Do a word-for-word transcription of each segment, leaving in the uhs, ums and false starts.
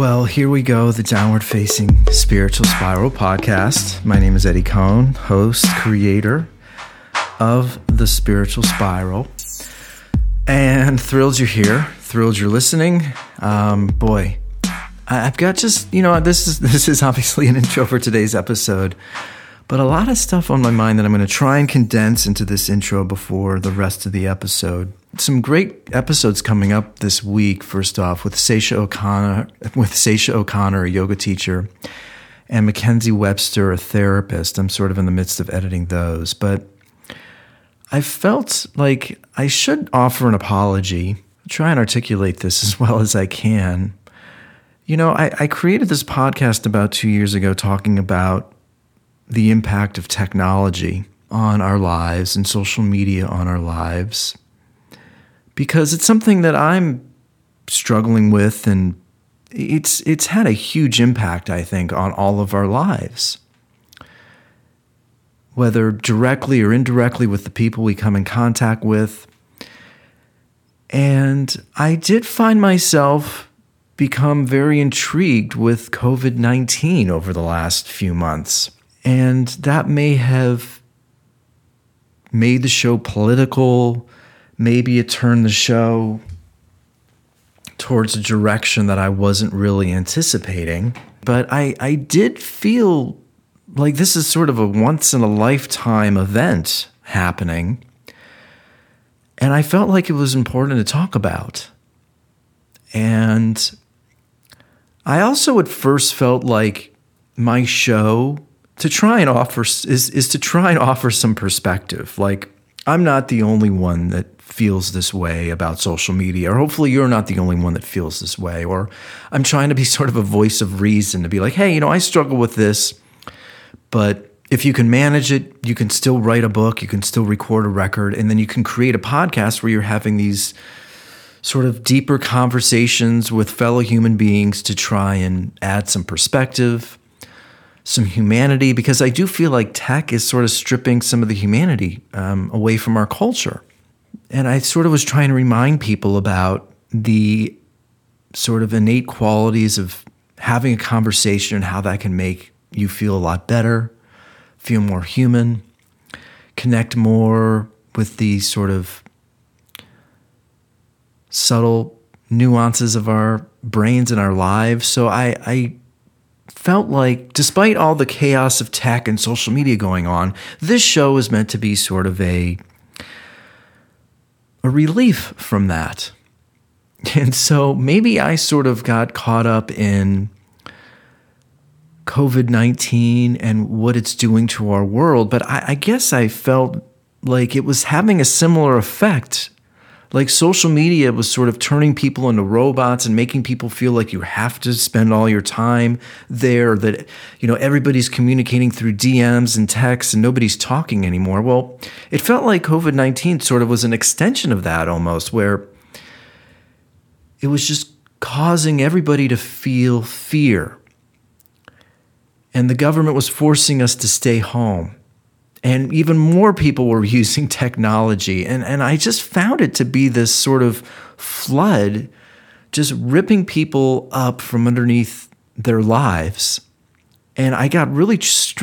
Well, here we go, the Downward Facing Spiritual Spiral podcast. My name is Eddie Cohn, host, creator of The Spiritual Spiral. And thrilled you're here, thrilled you're listening. Um, boy, I've got just, you know, this is this is obviously an intro for today's episode, but a lot of stuff on my mind that I'm going to try and condense into this intro before the rest of the episode. Some great episodes coming up this week. First off, with Sasha O'Connor, with Sasha O'Connor, a yoga teacher, and Mackenzie Webster, a therapist. I'm sort of in the midst of editing those, but I felt like I should offer an apology. I'll try and articulate this as well as I can. You know, I, I created this podcast about two years ago talking about the impact of technology on our lives and social media on our lives, because it's something that I'm struggling with, and it's it's had a huge impact, I think, on all of our lives, whether directly or indirectly with the people we come in contact with. And I did find myself become very intrigued with COVID nineteen over the last few months. And that may have made the show political. Maybe it turned the show towards a direction that I wasn't really anticipating. But I, I did feel like this is sort of a once-in-a-lifetime event happening. And I felt like it was important to talk about. And I also at first felt like my show, to try and offer, is, is to try and offer some perspective. Like, I'm not the only one that feels this way about social media, or hopefully you're not the only one that feels this way, or I'm trying to be sort of a voice of reason to be like, hey, you know, I struggle with this, but if you can manage it, you can still write a book, you can still record a record, and then you can create a podcast where you're having these sort of deeper conversations with fellow human beings to try and add some perspective, some humanity, because I do feel like tech is sort of stripping some of the humanity um, away from our culture. And I sort of was trying to remind people about the sort of innate qualities of having a conversation and how that can make you feel a lot better, feel more human, connect more with the sort of subtle nuances of our brains and our lives. So I, I felt like, despite all the chaos of tech and social media going on, this show is meant to be sort of a a relief from that. And so maybe I sort of got caught up in COVID nineteen and what it's doing to our world, but I, I guess I felt like it was having a similar effect. Like, social media was sort of turning people into robots and making people feel like you have to spend all your time there, that, you know, everybody's communicating through D Ms and texts and nobody's talking anymore. Well, it felt like COVID nineteen sort of was an extension of that almost, where it was just causing everybody to feel fear. And the government was forcing us to stay home. And even more people were using technology. And and I just found it to be this sort of flood just ripping people up from underneath their lives. And I got really,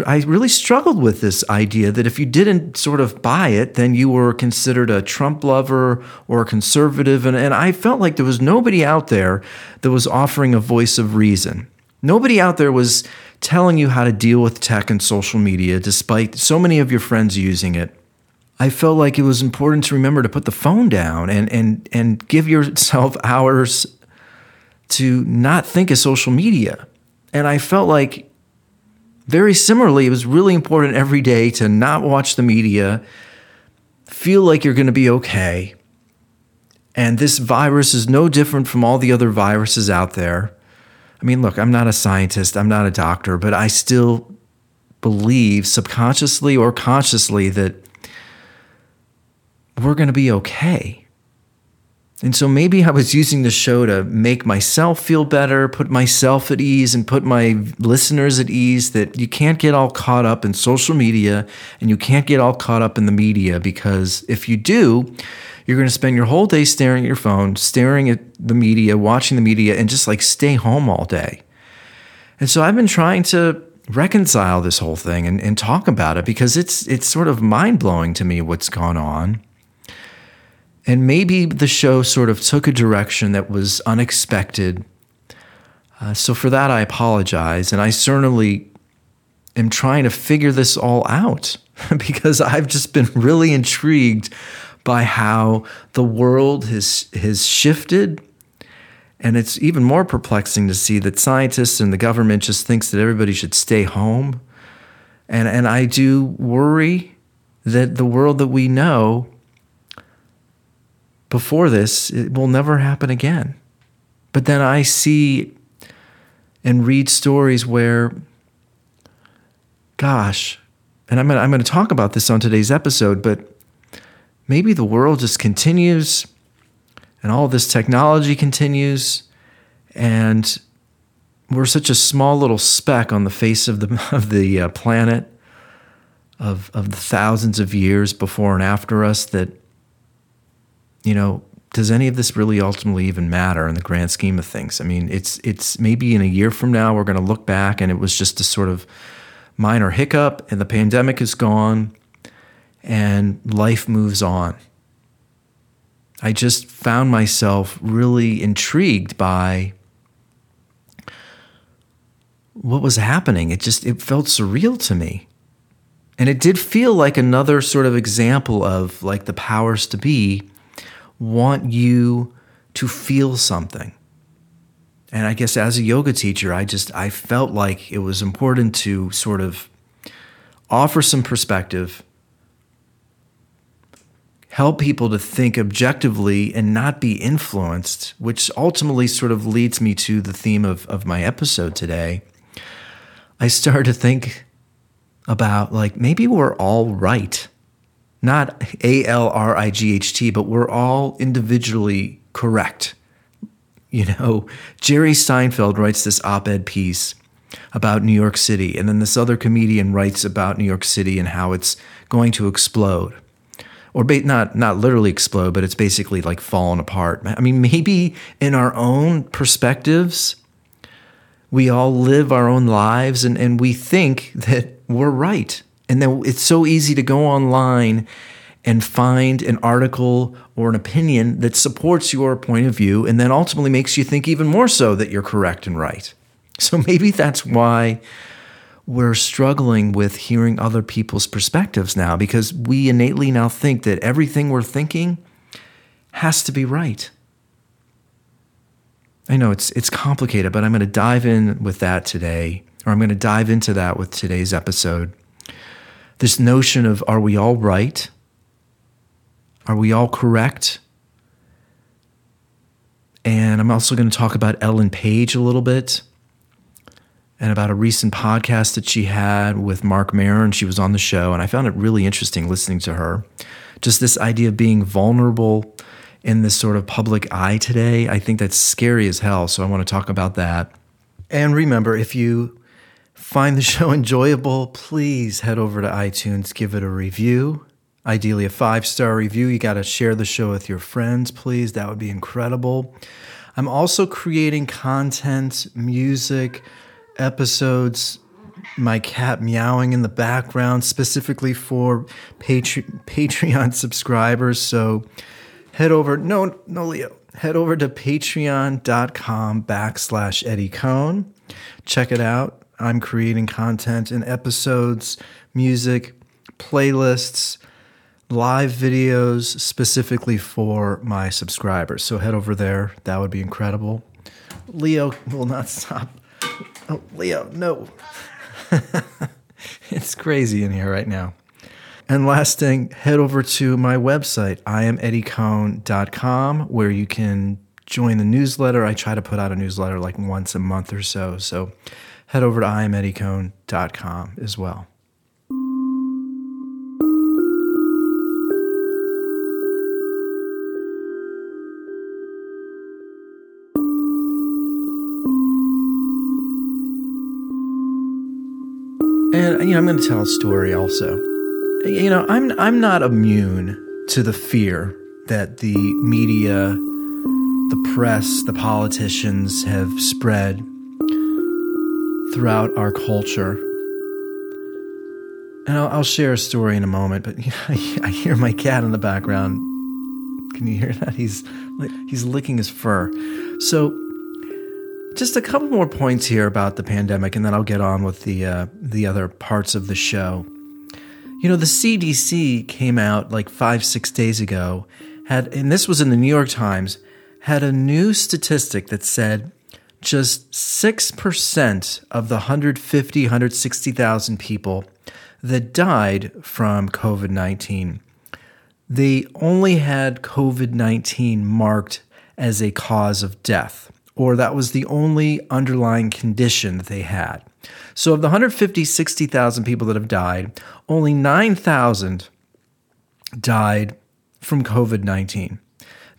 I really struggled with this idea that if you didn't sort of buy it, then you were considered a Trump lover or a conservative. And, and I felt like there was nobody out there that was offering a voice of reason. Nobody out there was telling you how to deal with tech and social media, despite so many of your friends using it. I felt like it was important to remember to put the phone down and and and give yourself hours to not think of social media. And I felt like, very similarly, it was really important every day to not watch the media, feel like you're going to be okay. And this virus is no different from all the other viruses out there. I mean, look, I'm not a scientist, I'm not a doctor, but I still believe subconsciously or consciously that we're going to be okay. And so maybe I was using the show to make myself feel better, put myself at ease, and put my listeners at ease, that you can't get all caught up in social media and you can't get all caught up in the media, because if you do, you're going to spend your whole day staring at your phone, staring at the media, watching the media, and just like stay home all day. And so I've been trying to reconcile this whole thing and, and talk about it, because it's it's sort of mind-blowing to me what's gone on. And maybe the show sort of took a direction that was unexpected. Uh, so for that, I apologize. And I certainly am trying to figure this all out, because I've just been really intrigued by how the world has, has shifted. And it's even more perplexing to see that scientists and the government just thinks that everybody should stay home. And, and I do worry that the world that we know before this, it will never happen again. But then I see and read stories where, gosh, and I'm gonna, I'm going to talk about this on today's episode, but maybe the world just continues and all this technology continues, and we're such a small little speck on the face of the of the uh, planet, of of the thousands of years before and after us, that, you know, does any of this really ultimately even matter in the grand scheme of things? I mean, it's it's maybe in a year from now, we're going to look back and it was just a sort of minor hiccup and the pandemic is gone and life moves on. I just found myself really intrigued by what was happening. It just, it felt surreal to me. And it did feel like another sort of example of like the powers to be want you to feel something. And I guess as a yoga teacher, I just, I felt like it was important to sort of offer some perspective, help people to think objectively and not be influenced, which ultimately sort of leads me to the theme of, of my episode today. I started to think about like, maybe we're all right. Not A L R I G H T, but we're all individually correct. You know, Jerry Seinfeld writes this op-ed piece about New York City, and then this other comedian writes about New York City and how it's going to explode. Or ba- not not literally explode, but it's basically like falling apart. I mean, maybe in our own perspectives, we all live our own lives and, and we think that we're right. And then it's so easy to go online and find an article or an opinion that supports your point of view and then ultimately makes you think even more so that you're correct and right. So maybe that's why we're struggling with hearing other people's perspectives now, because we innately now think that everything we're thinking has to be right. I know it's it's complicated, but I'm going to dive in with that today, or I'm going to dive into that with today's episode. This notion of, are we all right? Are we all correct? And I'm also going to talk about Ellen Page a little bit and about a recent podcast that she had with Marc Maron. She was on the show, and I found it really interesting listening to her. Just this idea of being vulnerable in this sort of public eye today, I think that's scary as hell, so I want to talk about that. And remember, if you find the show enjoyable, please head over to iTunes, give it a review, ideally a five-star review. You got to share the show with your friends, please. That would be incredible. I'm also creating content, music, episodes, my cat meowing in the background, specifically for Patre- Patreon subscribers. So head over, no, no, Leo, head over to patreon.com backslash Eddie Cohn. Check it out. I'm creating content and episodes, music, playlists, live videos specifically for my subscribers. So head over there. That would be incredible. Leo will not stop. Oh, Leo, no. It's crazy in here right now. And last thing, head over to my website, i am eddie cohn dot com, where you can join the newsletter. I try to put out a newsletter like once a month or so. So head over to i am eddie cohn dot com as well. And, you know, I'm going to tell a story also. You know, I'm I'm not immune to the fear that the media, the press, the politicians have spread throughout our culture. And I'll, I'll share a story in a moment, but you know, I, I hear my cat in the background. Can you hear that? He's he's licking his fur. So just a couple more points here about the pandemic, and then I'll get on with the uh, the other parts of the show. You know, the C D C came out like five, six days ago, had, and this was in the New York Times, had a new statistic that said just six percent of the one hundred fifty, one hundred sixty thousand people that died from COVID nineteen, they only had COVID nineteen marked as a cause of death, or that was the only underlying condition that they had. So of the one hundred fifty, sixty thousand people that have died, only nine thousand died from COVID nineteen.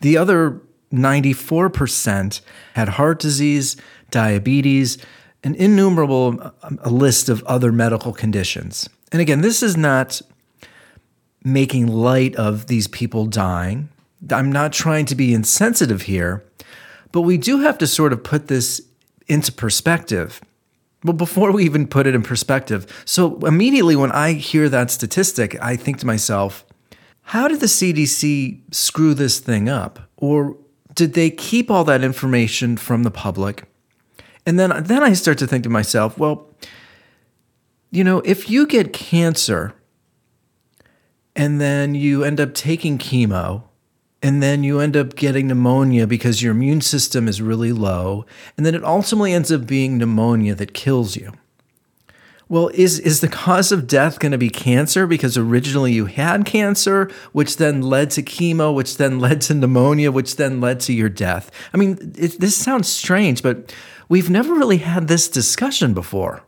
The other ninety-four percent had heart disease, diabetes, an innumerable a list of other medical conditions. And again, this is not making light of these people dying. I'm not trying to be insensitive here, but we do have to sort of put this into perspective. Well, before we even put it in perspective, so immediately when I hear that statistic, I think to myself, how did the C D C screw this thing up? Or did they keep all that information from the public? And then, then I start to think to myself, well, you know, if you get cancer and then you end up taking chemo, and then you end up getting pneumonia because your immune system is really low, and then it ultimately ends up being pneumonia that kills you. Well, is, is the cause of death going to be cancer because originally you had cancer, which then led to chemo, which then led to pneumonia, which then led to your death? I mean, it, this sounds strange, but we've never really had this discussion before.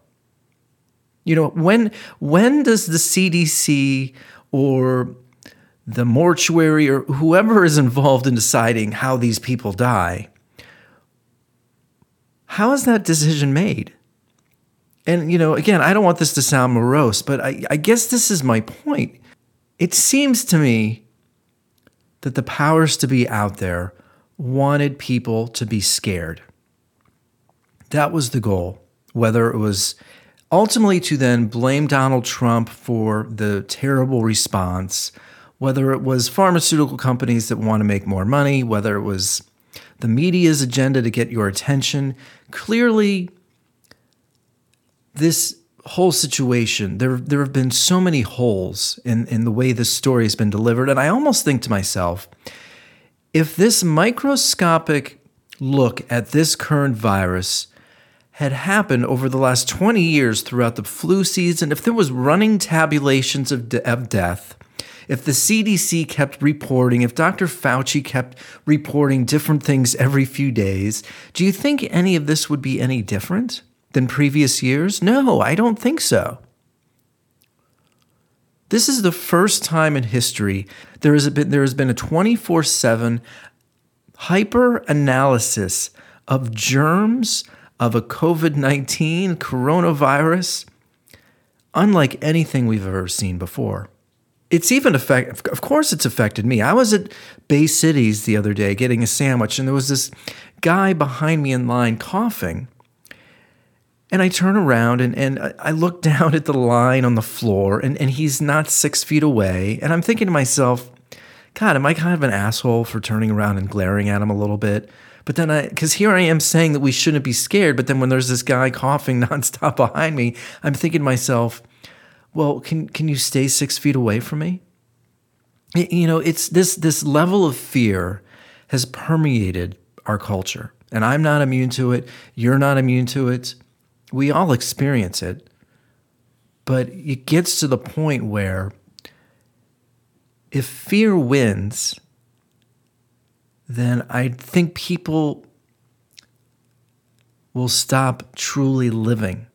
You know, when when does the C D C or the mortuary or whoever is involved in deciding how these people die, how is that decision made? And, you know, again, I don't want this to sound morose, but I, I guess this is my point. It seems to me that the powers to be out there wanted people to be scared. That was the goal, whether it was ultimately to then blame Donald Trump for the terrible response, whether it was pharmaceutical companies that want to make more money, whether it was the media's agenda to get your attention. Clearly, this whole situation, there there have been so many holes in, in the way this story has been delivered. And I almost think to myself, if this microscopic look at this current virus had happened over the last twenty years throughout the flu season, if there was running tabulations of, de- of death, if the C D C kept reporting, if Doctor Fauci kept reporting different things every few days, do you think any of this would be any different than previous years? No, I don't think so. This is the first time in history there has been, there has been a twenty-four seven hyper-analysis of germs of a COVID nineteen coronavirus, unlike anything we've ever seen before. It's even affect. Of course, it's affected me. I was at Bay Cities the other day getting a sandwich, and there was this guy behind me in line coughing. And I turn around and, and I look down at the line on the floor, and, and he's not six feet away. And I'm thinking to myself, God, am I kind of an asshole for turning around and glaring at him a little bit? But then I, because here I am saying that we shouldn't be scared, but then when there's this guy coughing nonstop behind me, I'm thinking to myself, well, can can you stay six feet away from me? You know, it's this this level of fear has permeated our culture, and I'm not immune to it. You're not immune to it. We all experience it, but it gets to the point where if fear wins, then I think people will stop truly living.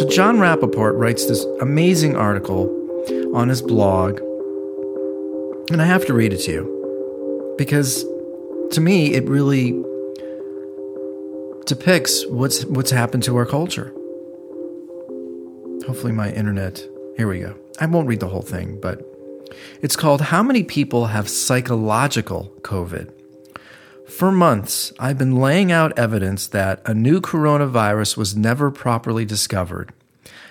So John Rappaport writes this amazing article on his blog, and I have to read it to you because to me it really depicts what's what's happened to our culture. Hopefully my internet, here we go. I won't read the whole thing, but it's called How Many People Have Psychological COVID? For months, I've been laying out evidence that a new coronavirus was never properly discovered.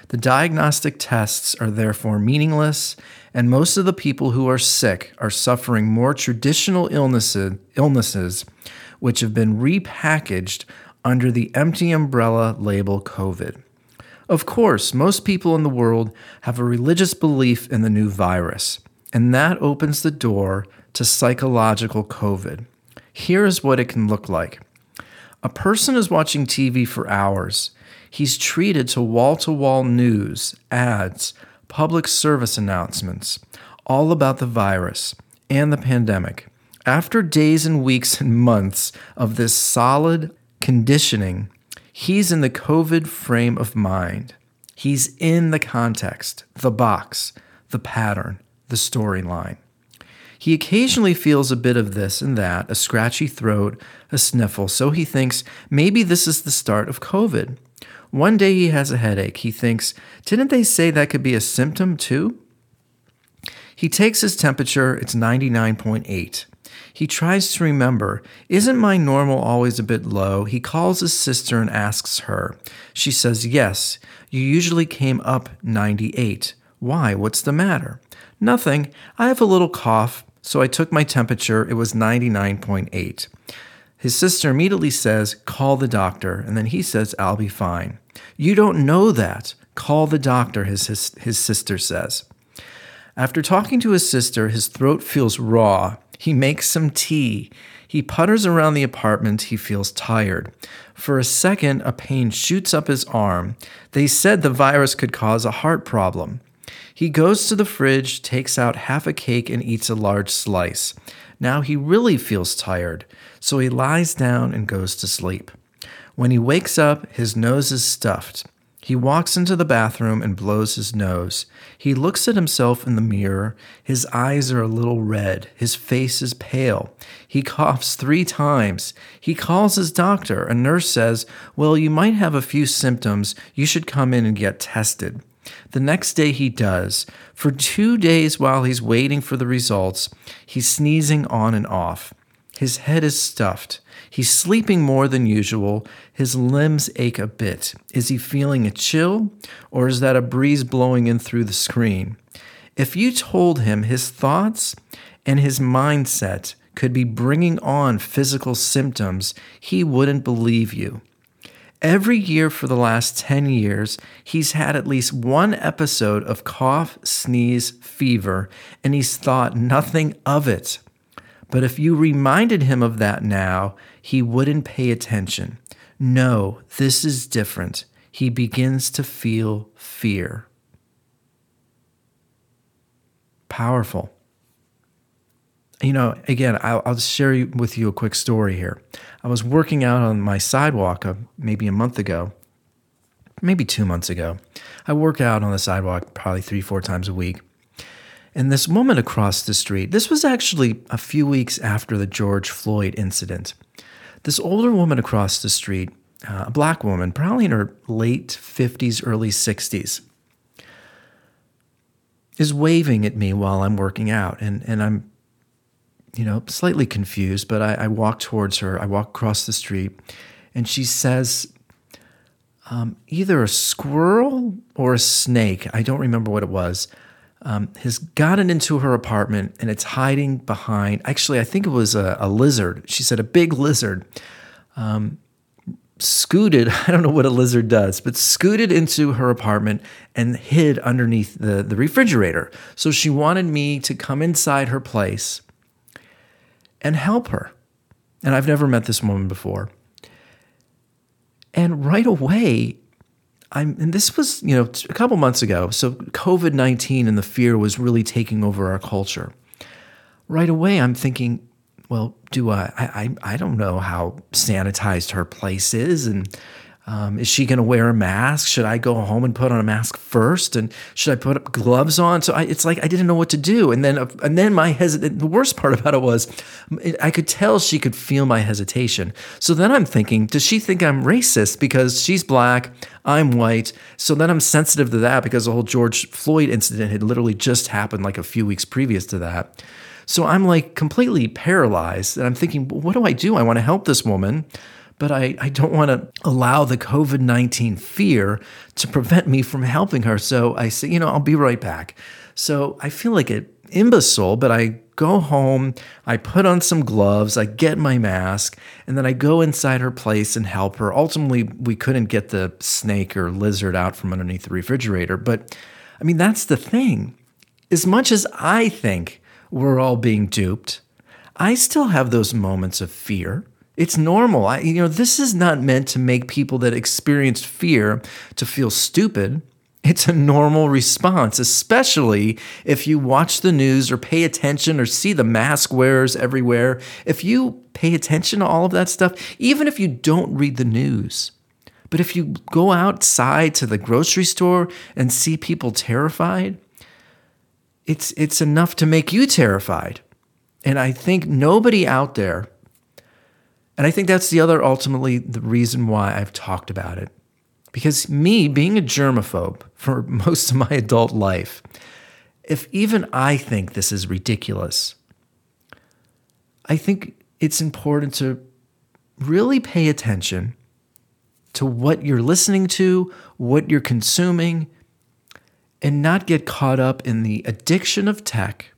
The diagnostic tests are therefore meaningless, and most of the people who are sick are suffering more traditional illnesses, illnesses which have been repackaged under the empty umbrella label COVID. Of course, most people in the world have a religious belief in the new virus, and that opens the door to psychological COVID. Here is what it can look like. A person is watching T V for hours. He's treated to wall-to-wall news, ads, public service announcements, all about the virus and the pandemic. After days and weeks and months of this solid conditioning, he's in the COVID frame of mind. He's in the context, the box, the pattern, the storyline. He occasionally feels a bit of this and that, a scratchy throat, a sniffle, so he thinks maybe this is the start of COVID. One day he has a headache. He thinks, didn't they say that could be a symptom too? He takes his temperature, it's ninety-nine point eight. He tries to remember, isn't my normal always a bit low? He calls his sister and asks her. She says, yes, you usually came up ninety-eight. Why? What's the matter? Nothing. I have a little cough. So I took my temperature. It was ninety-nine point eight. His sister immediately says, call the doctor. And then he says, I'll be fine. You don't know that. Call the doctor, his, his, his sister says. After talking to his sister, his throat feels raw. He makes some tea. He putters around the apartment. He feels tired. For a second, a pain shoots up his arm. They said the virus could cause a heart problem. He goes to the fridge, takes out half a cake, and eats a large slice. Now he really feels tired, so he lies down and goes to sleep. When he wakes up, his nose is stuffed. He walks into the bathroom and blows his nose. He looks at himself in the mirror. His eyes are a little red. His face is pale. He coughs three times. He calls his doctor. A nurse says, well, you might have a few symptoms. You should come in and get tested. The next day he does. For two days while he's waiting for the results, he's sneezing on and off. His head is stuffed. He's sleeping more than usual. His limbs ache a bit. Is he feeling a chill, or is that a breeze blowing in through the screen? If you told him his thoughts and his mindset could be bringing on physical symptoms, he wouldn't believe you. Every year for the last ten years, he's had at least one episode of cough, sneeze, fever, and he's thought nothing of it. But if you reminded him of that now, he wouldn't pay attention. No, this is different. He begins to feel fear. Powerful. You know, again, I'll, I'll share with you a quick story here. I was working out on my sidewalk uh, maybe a month ago, maybe two months ago. I work out on the sidewalk probably three, four times a week. And this woman across the street, this was actually a few weeks after the George Floyd incident. This older woman across the street, uh, a black woman, probably in her late fifties, early sixties, is waving at me while I'm working out. And, and I'm you know, slightly confused, but I, I walk towards her. I walk across the street, and she says um, either a squirrel or a snake, I don't remember what it was, um, has gotten into her apartment, and it's hiding behind, actually, I think it was a, a lizard. She said a big lizard um, scooted, I don't know what a lizard does, but scooted into her apartment and hid underneath the, the refrigerator. So she wanted me to come inside her place and help her. And I've never met this woman before. And right away, I'm, and this was, you know, a couple months ago. So covid nineteen and the fear was really taking over our culture. Right away, I'm thinking, well, do I, I, I don't know how sanitized her place is. And Um, is she going to wear a mask? Should I go home and put on a mask first? And should I put gloves on? So I, it's like I didn't know what to do. And then, and then my hesit- the worst part about it was I could tell she could feel my hesitation. So then I'm thinking, does she think I'm racist because she's black, I'm white? So then I'm sensitive to that because the whole George Floyd incident had literally just happened like a few weeks previous to that. So I'm like completely paralyzed. And I'm thinking, what do I do? I want to help this woman, but I, I don't want to allow the covid nineteen fear to prevent me from helping her. So I say, you know, I'll be right back. So I feel like an imbecile, but I go home, I put on some gloves, I get my mask, and then I go inside her place and help her. Ultimately, we couldn't get the snake or lizard out from underneath the refrigerator. But I mean, that's the thing. As much as I think we're all being duped, I still have those moments of fear. It's normal. I, you know, this is not meant to make people that experience fear to feel stupid. It's a normal response, especially if you watch the news or pay attention or see the mask wearers everywhere. If you pay attention to all of that stuff, even if you don't read the news, but if you go outside to the grocery store and see people terrified, it's it's enough to make you terrified. And I think nobody out there And I think that's the other, ultimately, the reason why I've talked about it. Because me, being a germaphobe for most of my adult life, if even I think this is ridiculous, I think it's important to really pay attention to what you're listening to, what you're consuming, and not get caught up in the addiction of tech,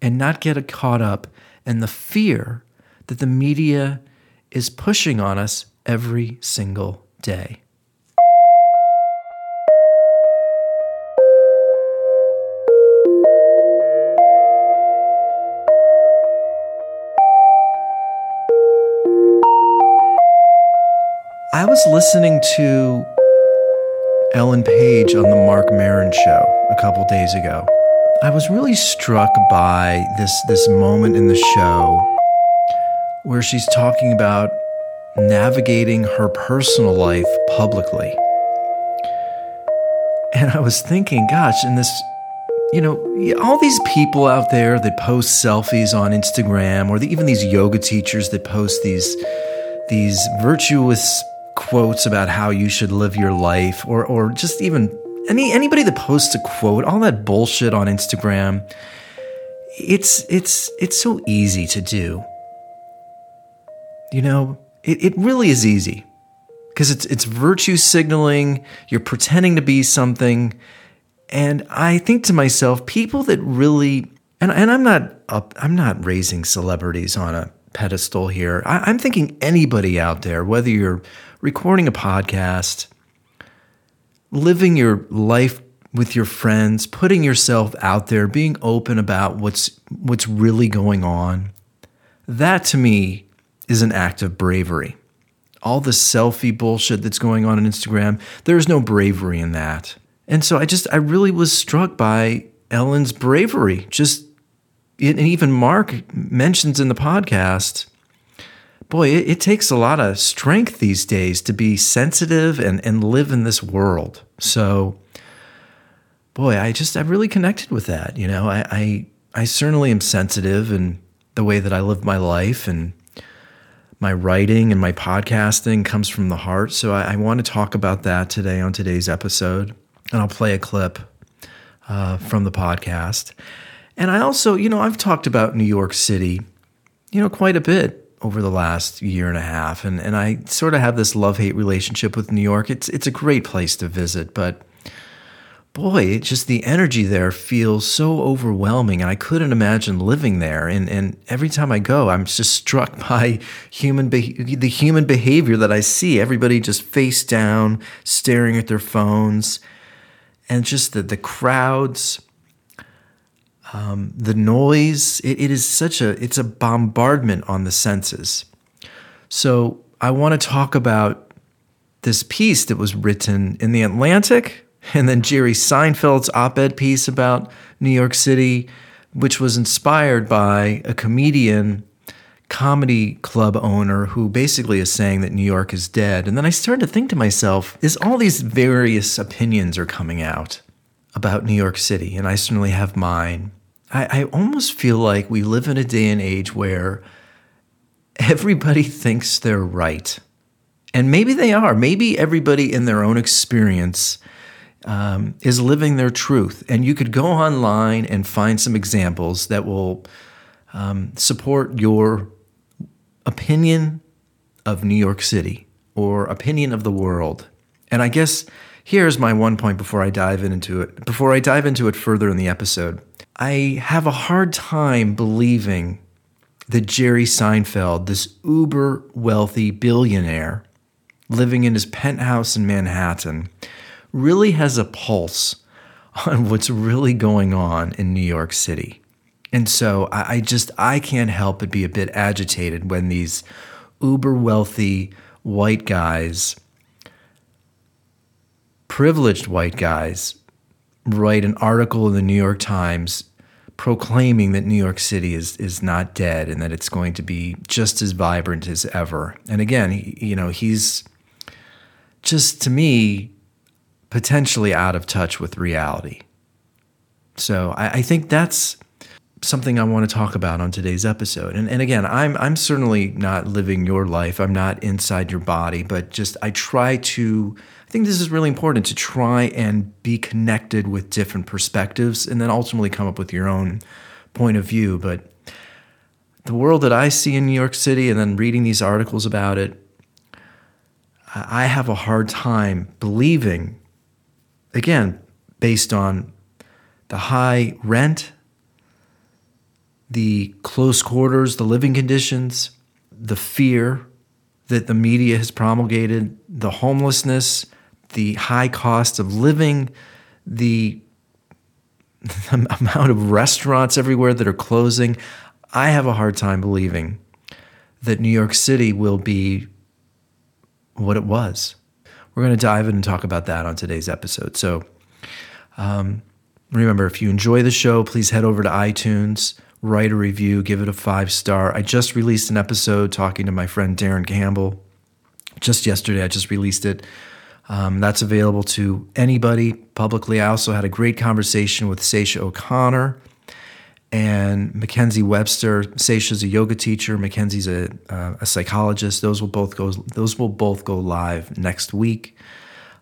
and not get caught up in the fear that the media is pushing on us every single day. I was listening to Ellen Page on the Marc Maron show a couple days ago. I was really struck by this, this moment in the show where she's talking about navigating her personal life publicly. And I was thinking, gosh, in this, you know, all these people out there that post selfies on Instagram, or the, even these yoga teachers that post these these virtuous quotes about how you should live your life, or or just even any anybody that posts a quote, all that bullshit on Instagram, it's it's it's so easy to do. You know, it, it really is easy because it's it's virtue signaling. You're pretending to be something. And I think to myself, people that really, and, and I'm not up, I'm not raising celebrities on a pedestal here. I, I'm thinking anybody out there, whether you're recording a podcast, living your life with your friends, putting yourself out there, being open about what's what's really going on. That to me is an act of bravery. All the selfie bullshit that's going on on Instagram, there's no bravery in that. And so I just, I really was struck by Ellen's bravery. Just, and even Mark mentions in the podcast, boy, it, it takes a lot of strength these days to be sensitive and, and live in this world. So, boy, I just, I really connected with that. You know, I, I, I certainly am sensitive in the way that I live my life, and my writing and my podcasting comes from the heart. So I, I want to talk about that today on today's episode. And I'll play a clip uh, from the podcast. And I also, you know, I've talked about New York City, you know, quite a bit over the last year and a half. And and I sort of have this love-hate relationship with New York. It's it's a great place to visit, but boy, it just, the energy there feels so overwhelming, and I couldn't imagine living there. And and every time I go, I'm just struck by human be- the human behavior that I see. Everybody just face down, staring at their phones, and just the the crowds, um, the noise. It, it is such a it's a bombardment on the senses. So I want to talk about this piece that was written in The Atlantic, and then Jerry Seinfeld's op-ed piece about New York City, which was inspired by a comedian comedy club owner who basically is saying that New York is dead. And then I started to think to myself, is all these various opinions are coming out about New York City, and I certainly have mine. I, I almost feel like we live in a day and age where everybody thinks they're right. And maybe they are. Maybe everybody in their own experience um, is living their truth. And you could go online and find some examples that will um, support your opinion of New York City or opinion of the world. And I guess here's my one point before I dive into it. Before I dive into it further in the episode, I have a hard time believing that Jerry Seinfeld, this uber wealthy billionaire living in his penthouse in Manhattan, really has a pulse on what's really going on in New York City. And so I just, I can't help but be a bit agitated when these uber wealthy white guys, privileged white guys, write an article in the New York Times proclaiming that New York City is is not dead and that it's going to be just as vibrant as ever. And again, he, you know, he's just, to me, potentially out of touch with reality. So I, I think that's something I want to talk about on today's episode. And, and again, I'm I'm certainly not living your life. I'm not inside your body, but just I try to. I think this is really important to try and be connected with different perspectives and then ultimately come up with your own point of view. But the world that I see in New York City and then reading these articles about it, I have a hard time believing, again, based on the high rent, the close quarters, the living conditions, the fear that the media has promulgated, the homelessness, the high cost of living, the amount of restaurants everywhere that are closing. I have a hard time believing that New York City will be what it was. We're going to dive in and talk about that on today's episode. So um, remember, if you enjoy the show, please head over to iTunes, write a review, give it a five star. I just released an episode talking to my friend Darren Campbell just yesterday. I just released it. Um, that's available to anybody publicly. I also had a great conversation with Sasha O'Connor and Mackenzie Webster. Sasha's a yoga teacher. Mackenzie's a, uh, a psychologist. Those will both go. Those will both go live next week.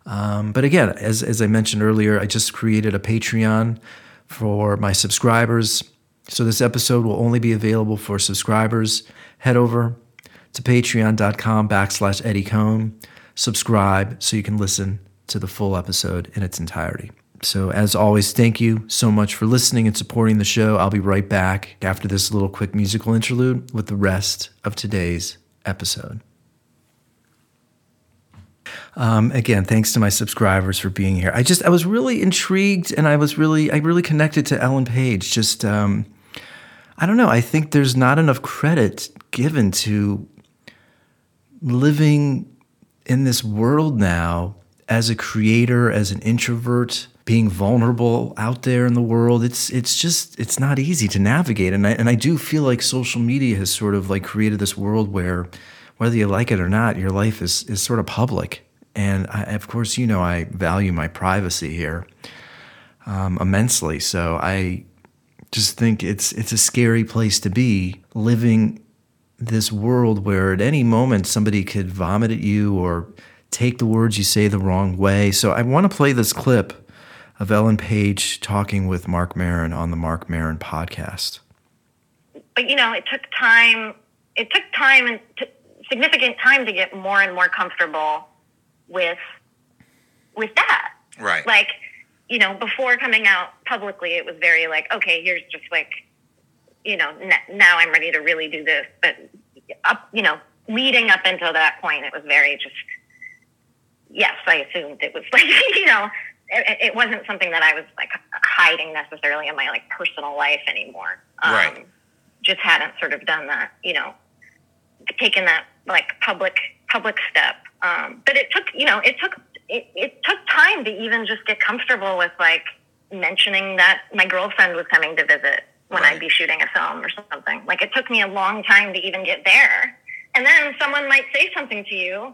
Um, but again, as as I mentioned earlier, I just created a Patreon for my subscribers. So this episode will only be available for subscribers. Head over to patreon.com backslash Eddie Cohn. Subscribe so you can listen to the full episode in its entirety. So as always, thank you so much for listening and supporting the show. I'll be right back after this little quick musical interlude with the rest of today's episode. Um, again, thanks to my subscribers for being here. I just, I was really intrigued and I was really, I really connected to Ellen Page. Just, um, I don't know. I think there's not enough credit given to living in this world now as a creator, as an introvert, being vulnerable out there in the world. It's it's just, it's not easy to navigate. And I, and I do feel like social media has sort of like created this world where, whether you like it or not, your life is, is sort of public. And I, of course, you know, I value my privacy here um, immensely. So I just think it's it's a scary place to be, living this world where at any moment somebody could vomit at you or take the words you say the wrong way. So I want to play this clip of Ellen Page talking with Marc Maron on the Marc Maron podcast. But, you know, it took time. It took time and t- significant time to get more and more comfortable with with that. Right. Like, you know, before coming out publicly, it was very like, okay, here's just like, you know, n- now I'm ready to really do this. But, up, you know, leading up until that point, it was very just, yes, I assumed it was like, you know, it, it wasn't something that I was like hiding necessarily in my like personal life anymore. Um, right. Just hadn't sort of done that, you know, taken that like public, public step. Um, but it took, you know, it took, it, it took time to even just get comfortable with like mentioning that my girlfriend was coming to visit. when right. I'd be shooting a film or something. Like, it took me a long time to even get there. And then someone might say something to you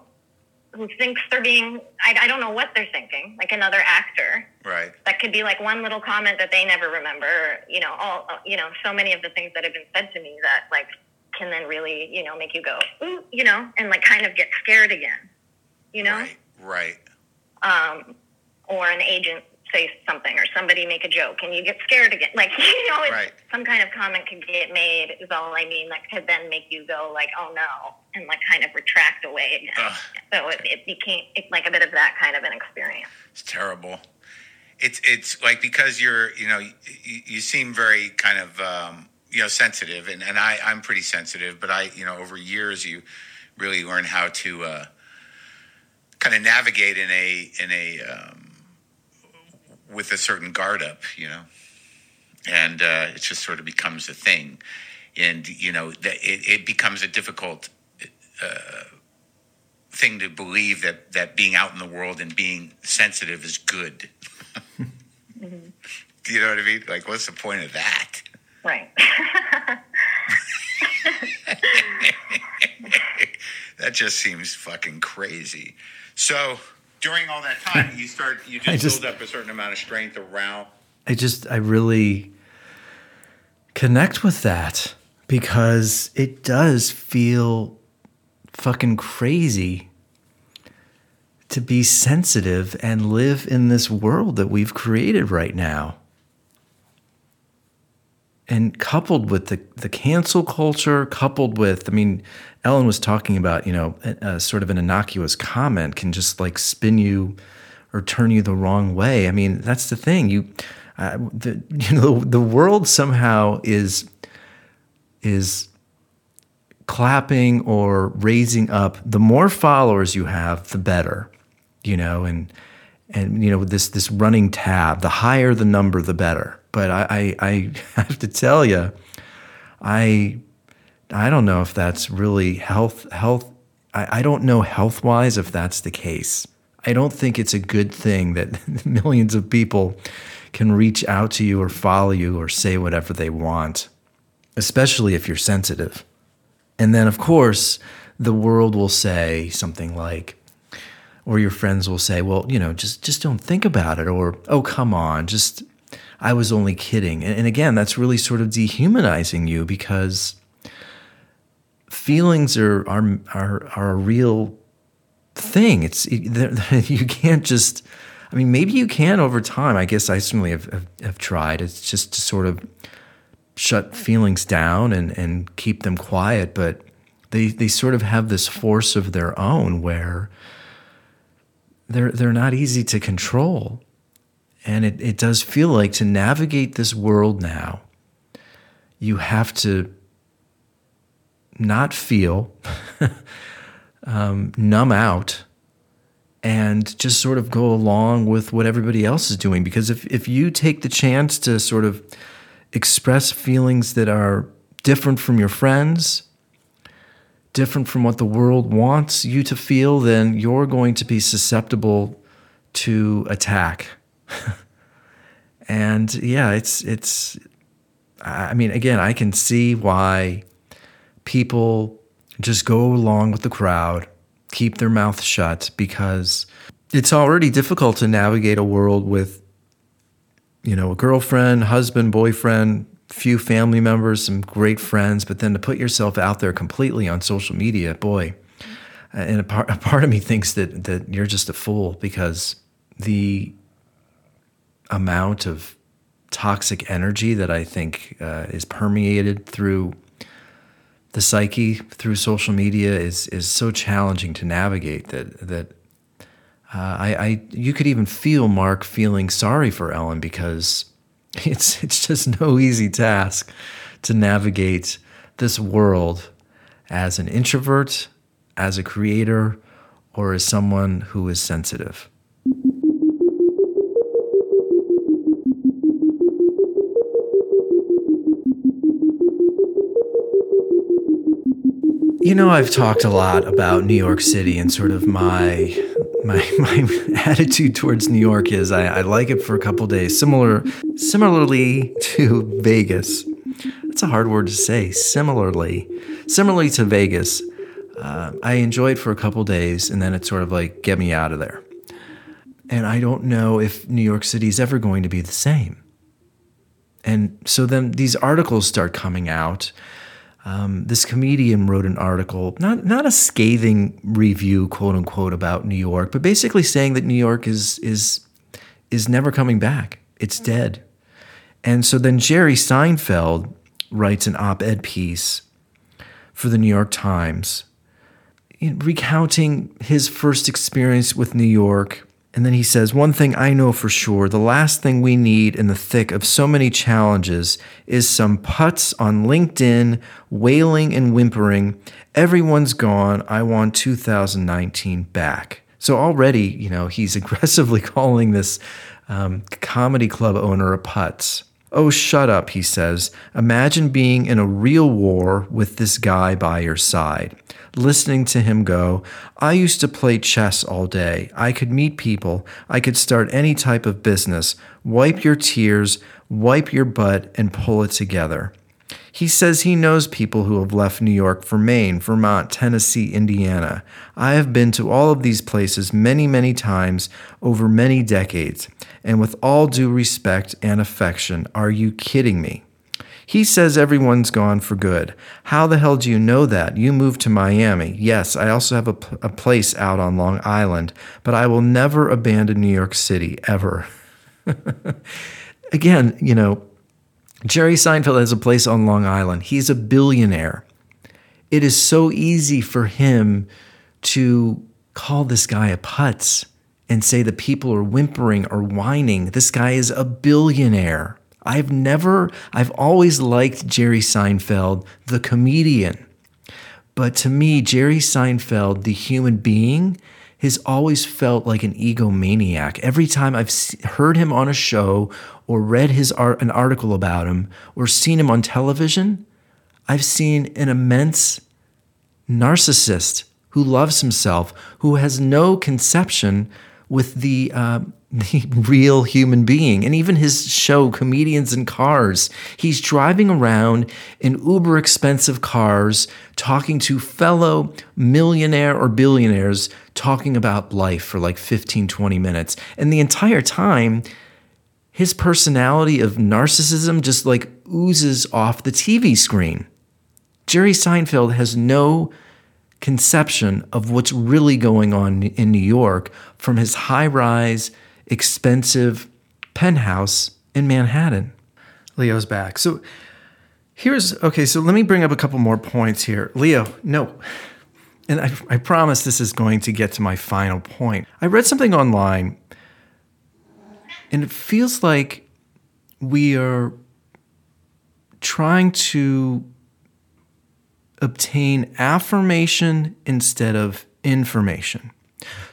who thinks they're being, I, I don't know what they're thinking, like another actor. Right. That could be like one little comment that they never remember, or, you know, all, you know, so many of the things that have been said to me that like can then really, you know, make you go, ooh, you know, and like kind of get scared again, you know? Right. right. Um, or an agent say something or somebody make a joke and you get scared again. Like, you know, it's, right. some kind of comment could get made is all I mean. That could then make you go like, oh no, and like kind of retract away again. Ugh. So it, it became it, like a bit of that kind of an experience. It's terrible. It's, it's like, because you're, you know, you, you seem very kind of, um, you know, sensitive, and, and I, I'm pretty sensitive, but I, you know, over years you really learn how to, uh, kind of navigate in a, in a, um, with a certain guard up, you know, and uh, it just sort of becomes a thing. And, you know, that it, it becomes a difficult uh, thing to believe that, that being out in the world and being sensitive is good. Mm-hmm. You know what I mean? Like, what's the point of that? Right. That just seems fucking crazy. So... during all that time, you start, you just, just build up a certain amount of strength around. I just, I really connect with that because it does feel fucking crazy to be sensitive and live in this world that we've created right now. And coupled with the, the cancel culture, coupled with, I mean, Ellen was talking about, you know, a, a sort of an innocuous comment can just like spin you or turn you the wrong way. I mean, that's the thing. You, uh, the, you know, the world somehow is is clapping or raising up. The more followers you have, the better, you know, and and you know this this running tab. The higher the number, the better. But I, I, I have to tell you, I I don't know if that's really health health. I, I don't know health wise if that's the case. I don't think it's a good thing that millions of people can reach out to you or follow you or say whatever they want, especially if you're sensitive. And then of course the world will say something like, or your friends will say, well, you know, just just don't think about it, or oh come on, just. I was only kidding. And again, that's really sort of dehumanizing you because feelings are are are, are a real thing. It's it, you can't just, I mean, maybe you can over time. I guess I certainly have, have, have tried. It's just to sort of shut feelings down and, and keep them quiet. But they, they sort of have this force of their own where they're they're not easy to control. And it, it does feel like to navigate this world now, you have to not feel, um, numb out, and just sort of go along with what everybody else is doing. Because if, if you take the chance to sort of express feelings that are different from your friends, different from what the world wants you to feel, then you're going to be susceptible to attack. And yeah, it's, it's, I mean, again, I can see why people just go along with the crowd, keep their mouth shut, because it's already difficult to navigate a world with, you know, a girlfriend, husband, boyfriend, few family members, some great friends, but then to put yourself out there completely on social media, boy. And a part, a part of me thinks that, that you're just a fool because the amount of toxic energy that I think uh, is permeated through the psyche, through social media, is is so challenging to navigate that that uh, I, I you could even feel Marc feeling sorry for Ellen because it's it's just no easy task to navigate this world as an introvert, as a creator, or as someone who is sensitive. You know, I've talked a lot about New York City, and sort of my my my attitude towards New York is I, I like it for a couple days, similar similarly to Vegas. it's a hard word to say, similarly, similarly to Vegas. Uh, I enjoyed for a couple days, and then it sort of like, get me out of there. And I don't know if New York City is ever going to be the same. And so then these articles start coming out. Um, this comedian wrote an article, not not a scathing review, quote unquote, about New York, but basically saying that New York is is is never coming back. It's dead. And so then Jerry Seinfeld writes an op-ed piece for the New York Times, recounting his first experience with New York. And then he says, one thing I know for sure, the last thing we need in the thick of so many challenges is some putts on LinkedIn, wailing and whimpering. Everyone's gone. I want two thousand nineteen back. So already, you know, he's aggressively calling this um, comedy club owner a putz. Oh, shut up, he says. Imagine being in a real war with this guy by your side. Listening to him go, I used to play chess all day. I could meet people. I could start any type of business. Wipe your tears, wipe your butt, and pull it together. He says he knows people who have left New York for Maine, Vermont, Tennessee, Indiana. I have been to all of these places many, many times over many decades. And with all due respect and affection, are you kidding me? He says everyone's gone for good. How the hell do you know that? You moved to Miami. Yes, I also have a, p- a place out on Long Island, but I will never abandon New York City, ever. Again, you know, Jerry Seinfeld has a place on Long Island. He's a billionaire. It is so easy for him to call this guy a putz and say the people are whimpering or whining. This guy is a billionaire. I've never, I've always liked Jerry Seinfeld, the comedian. But to me, Jerry Seinfeld, the human being, has always felt like an egomaniac. Every time I've heard him on a show or read his art, an article about him or seen him on television, I've seen an immense narcissist who loves himself, who has no conception with the uh, the real human being. And even his show, Comedians in Cars, he's driving around in uber expensive cars, talking to fellow millionaire or billionaires, talking about life for like fifteen, twenty minutes. And the entire time, his personality of narcissism just like oozes off the T V screen. Jerry Seinfeld has no conception of what's really going on in New York from his high-rise, expensive penthouse in Manhattan. Leo's back. So here's, okay, so let me bring up a couple more points here. Leo, no. And I, I promise this is going to get to my final point. I read something online, and it feels like we are trying to obtain affirmation instead of information.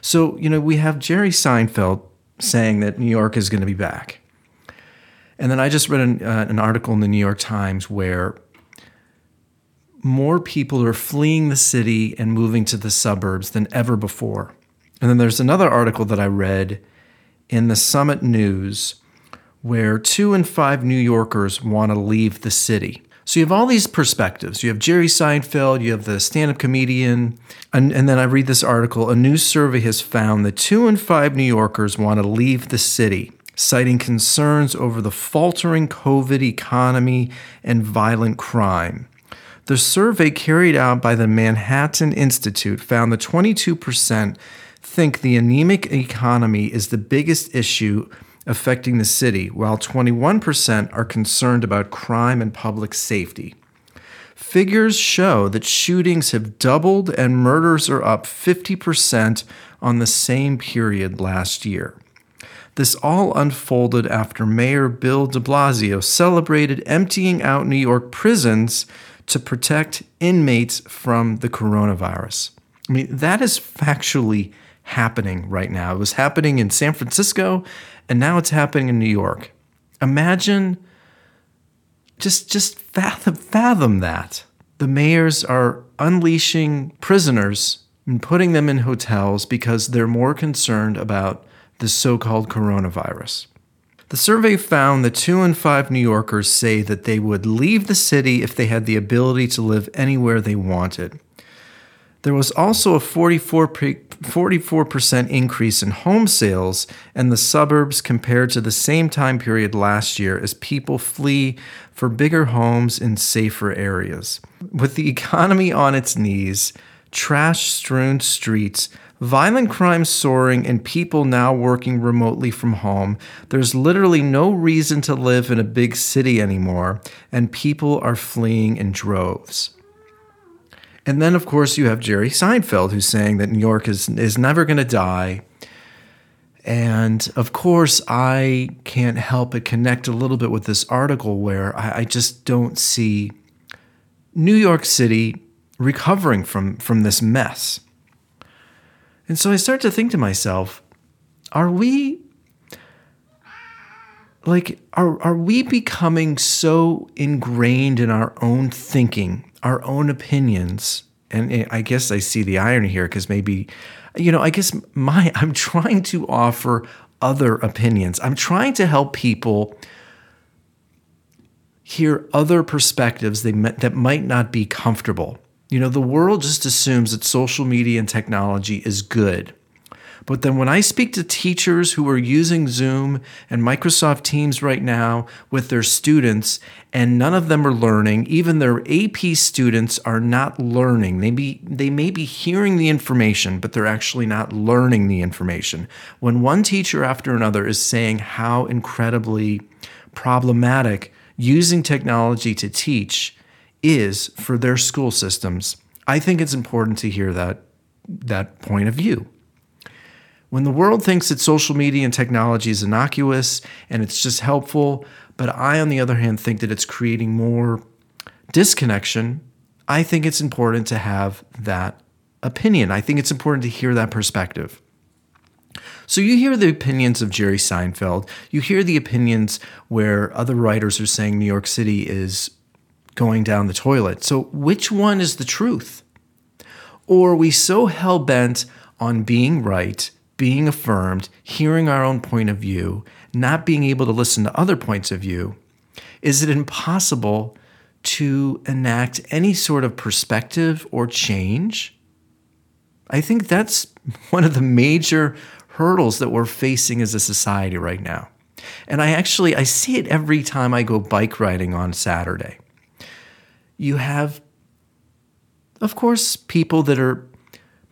So, you know, we have Jerry Seinfeld saying that New York is going to be back. And then I just read an, uh, an article in the New York Times where more people are fleeing the city and moving to the suburbs than ever before. And then there's another article that I read in the Summit News where two in five New Yorkers want to leave the city. So you have all these perspectives. You have Jerry Seinfeld, you have the stand-up comedian, and, and then I read this article, a new survey has found that two in five New Yorkers want to leave the city, citing concerns over the faltering COVID economy and violent crime. The survey carried out by the Manhattan Institute found that twenty-two percent think the anemic economy is the biggest issue affecting the city, while twenty-one percent are concerned about crime and public safety. Figures show that shootings have doubled and murders are up fifty percent on the same period last year. This all unfolded after Mayor Bill de Blasio celebrated emptying out New York prisons to protect inmates from the coronavirus. I mean, that is factually happening right now. It was happening in San Francisco, and now it's happening in New York. Imagine, just just fathom, fathom that. The mayors are unleashing prisoners and putting them in hotels because they're more concerned about the so-called coronavirus. The survey found that two in five New Yorkers say that they would leave the city if they had the ability to live anywhere they wanted. There was also a forty-four percent increase in home sales in the suburbs compared to the same time period last year as people flee for bigger homes in safer areas. With the economy on its knees, trash-strewn streets, violent crime soaring, and people now working remotely from home, there's literally no reason to live in a big city anymore, and people are fleeing in droves. And then, of course, you have Jerry Seinfeld, who's saying that New York is is never going to die. And, of course, I can't help but connect a little bit with this article where I, I just don't see New York City recovering from, from this mess. And so I start to think to myself, are we, like, are, are we becoming so ingrained in our own thinking, our own opinions? And I guess I see the irony here because maybe, you know, I guess my, I'm trying to offer other opinions. I'm trying to help people hear other perspectives they, that might not be comfortable. You know, the world just assumes that social media and technology is good. But then when I speak to teachers who are using Zoom and Microsoft Teams right now with their students, and none of them are learning, even their A P students are not learning. They, be, they may be hearing the information, but they're actually not learning the information. When one teacher after another is saying how incredibly problematic using technology to teach is for their school systems, I think it's important to hear that, that point of view. When the world thinks that social media and technology is innocuous and it's just helpful, but I, on the other hand, think that it's creating more disconnection, I think it's important to have that opinion. I think it's important to hear that perspective. So you hear the opinions of Jerry Seinfeld. You hear the opinions where other writers are saying New York City is going down the toilet. So which one is the truth? Or are we so hell-bent on being right, being affirmed, hearing our own point of view, not being able to listen to other points of view? Is it impossible to enact any sort of perspective or change? I think that's one of the major hurdles that we're facing as a society right now. And I actually, I see it every time I go bike riding on Saturday. You have, of course, people that are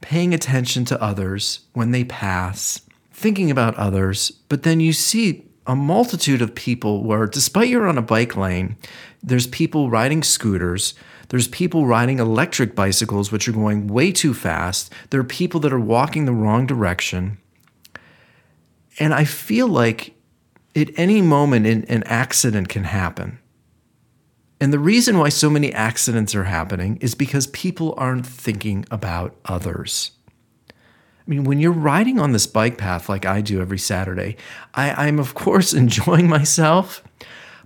paying attention to others when they pass, thinking about others, but then you see a multitude of people where, despite you're on a bike lane, there's people riding scooters, there's people riding electric bicycles, which are going way too fast, there are people that are walking the wrong direction, and I feel like at any moment an accident can happen. And the reason why so many accidents are happening is because people aren't thinking about others. I mean, when you're riding on this bike path like I do every Saturday, I, I'm, of course, enjoying myself,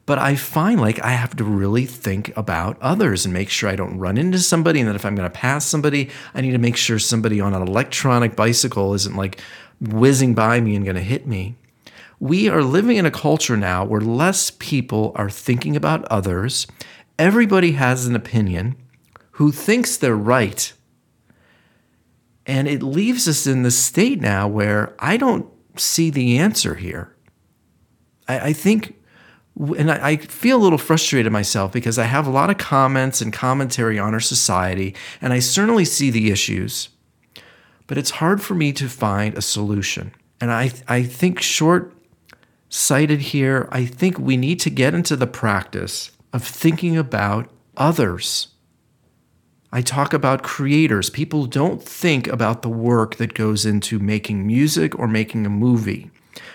but I find like I have to really think about others and make sure I don't run into somebody, and that if I'm going to pass somebody, I need to make sure somebody on an electronic bicycle isn't like whizzing by me and going to hit me. We are living in a culture now where less people are thinking about others. Everybody has an opinion who thinks they're right. And it leaves us in this state now where I don't see the answer here. I, I think, and I, I feel a little frustrated myself because I have a lot of comments and commentary on our society, and I certainly see the issues, but it's hard for me to find a solution. And I, I think short cited here, I think we need to get into the practice of thinking about others. I talk about creators. People don't think about the work that goes into making music or making a movie.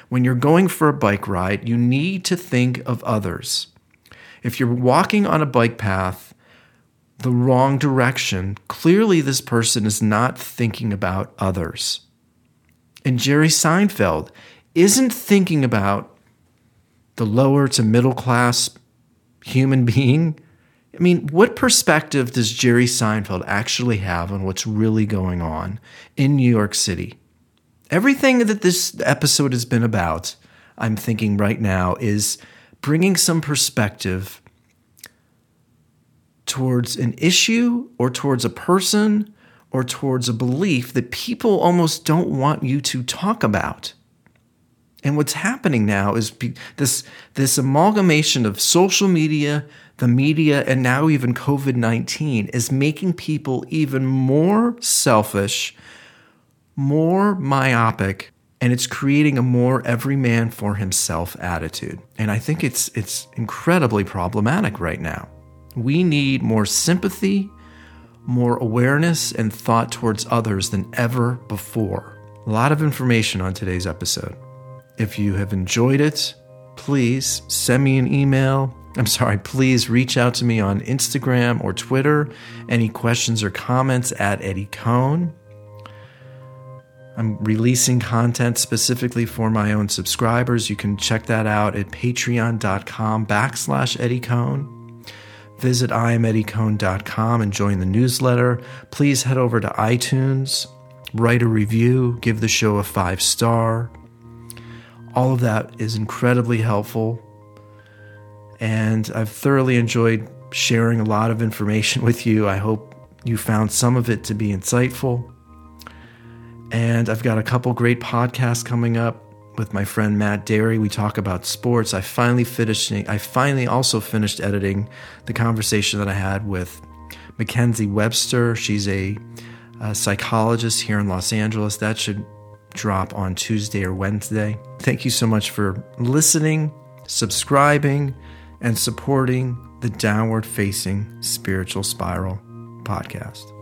When you're going for a bike ride, you need to think of others. If you're walking on a bike path the wrong direction, clearly this person is not thinking about others. And Jerry Seinfeld isn't thinking about the lower to middle class human being. I mean, what perspective does Jerry Seinfeld actually have on what's really going on in New York City? Everything that this episode has been about, I'm thinking right now is bringing some perspective towards an issue or towards a person or towards a belief that people almost don't want you to talk about. And what's happening now is this, this amalgamation of social media, the media, and now even COVID nineteen is making people even more selfish, more myopic, and it's creating a more every man for himself attitude. And I think it's it's incredibly problematic right now. We need more sympathy, more awareness, and thought towards others than ever before. A lot of information on today's episode. If you have enjoyed it, please send me an email. I'm sorry, please reach out to me on Instagram or Twitter. Any questions or comments at Eddie Cohn. I'm releasing content specifically for my own subscribers. You can check that out at patreon.com backslash Eddie Cohn. Visit i am eddie cohn dot com and join the newsletter. Please head over to iTunes, write a review, give the show a five star. All of that is incredibly helpful, and I've thoroughly enjoyed sharing a lot of information with you. I hope you found some of it to be insightful, and I've got a couple great podcasts coming up with my friend Matt Derry. We talk about sports. I finally finished, I finally also finished editing the conversation that I had with Mackenzie Webster. She's a, a psychologist here in Los Angeles. That should drop on Tuesday or Wednesday. Thank you so much for listening, subscribing, and supporting the Downward Facing Spiritual Spiral podcast.